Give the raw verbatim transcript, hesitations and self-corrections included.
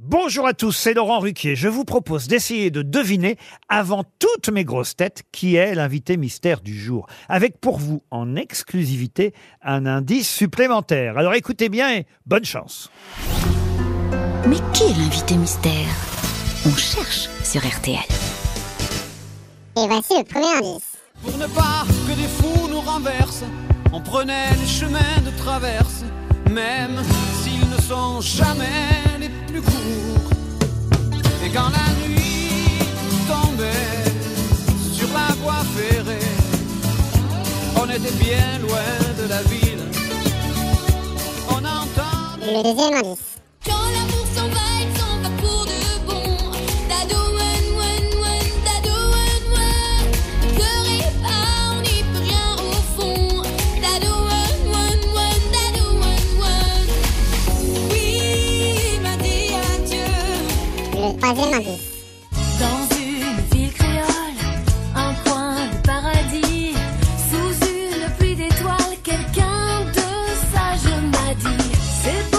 Bonjour à tous, c'est Laurent Ruquier. Je vous propose d'essayer de deviner, avant toutes mes grosses têtes, qui est l'invité mystère du jour. Avec pour vous, en exclusivité, un indice supplémentaire. Alors écoutez bien et bonne chance. Mais qui est l'invité mystère? On cherche sur R T L. Et voici le premier indice. Pour ne pas que des fous nous renversent, on prenait les chemins de traverse, même s'ils ne sont jamais plus court. Et quand la nuit tombait sur la voie ferrée, on était bien loin de la ville. On entend le deuxième indice. Quand l'amour s'en va, il s'en va pour de bon. Dado, wen, wen, wen, dado, wen, wen. Que rire pas, on n'y peut rien au fond. Dado, wen, wen, wen, dado, wen, wen. Oui, il m'a dit adieu. Le troisième indice. Dans une ville créole, un point de paradis, sous une pluie d'étoiles, quelqu'un de sage m'a dit, c'est beau.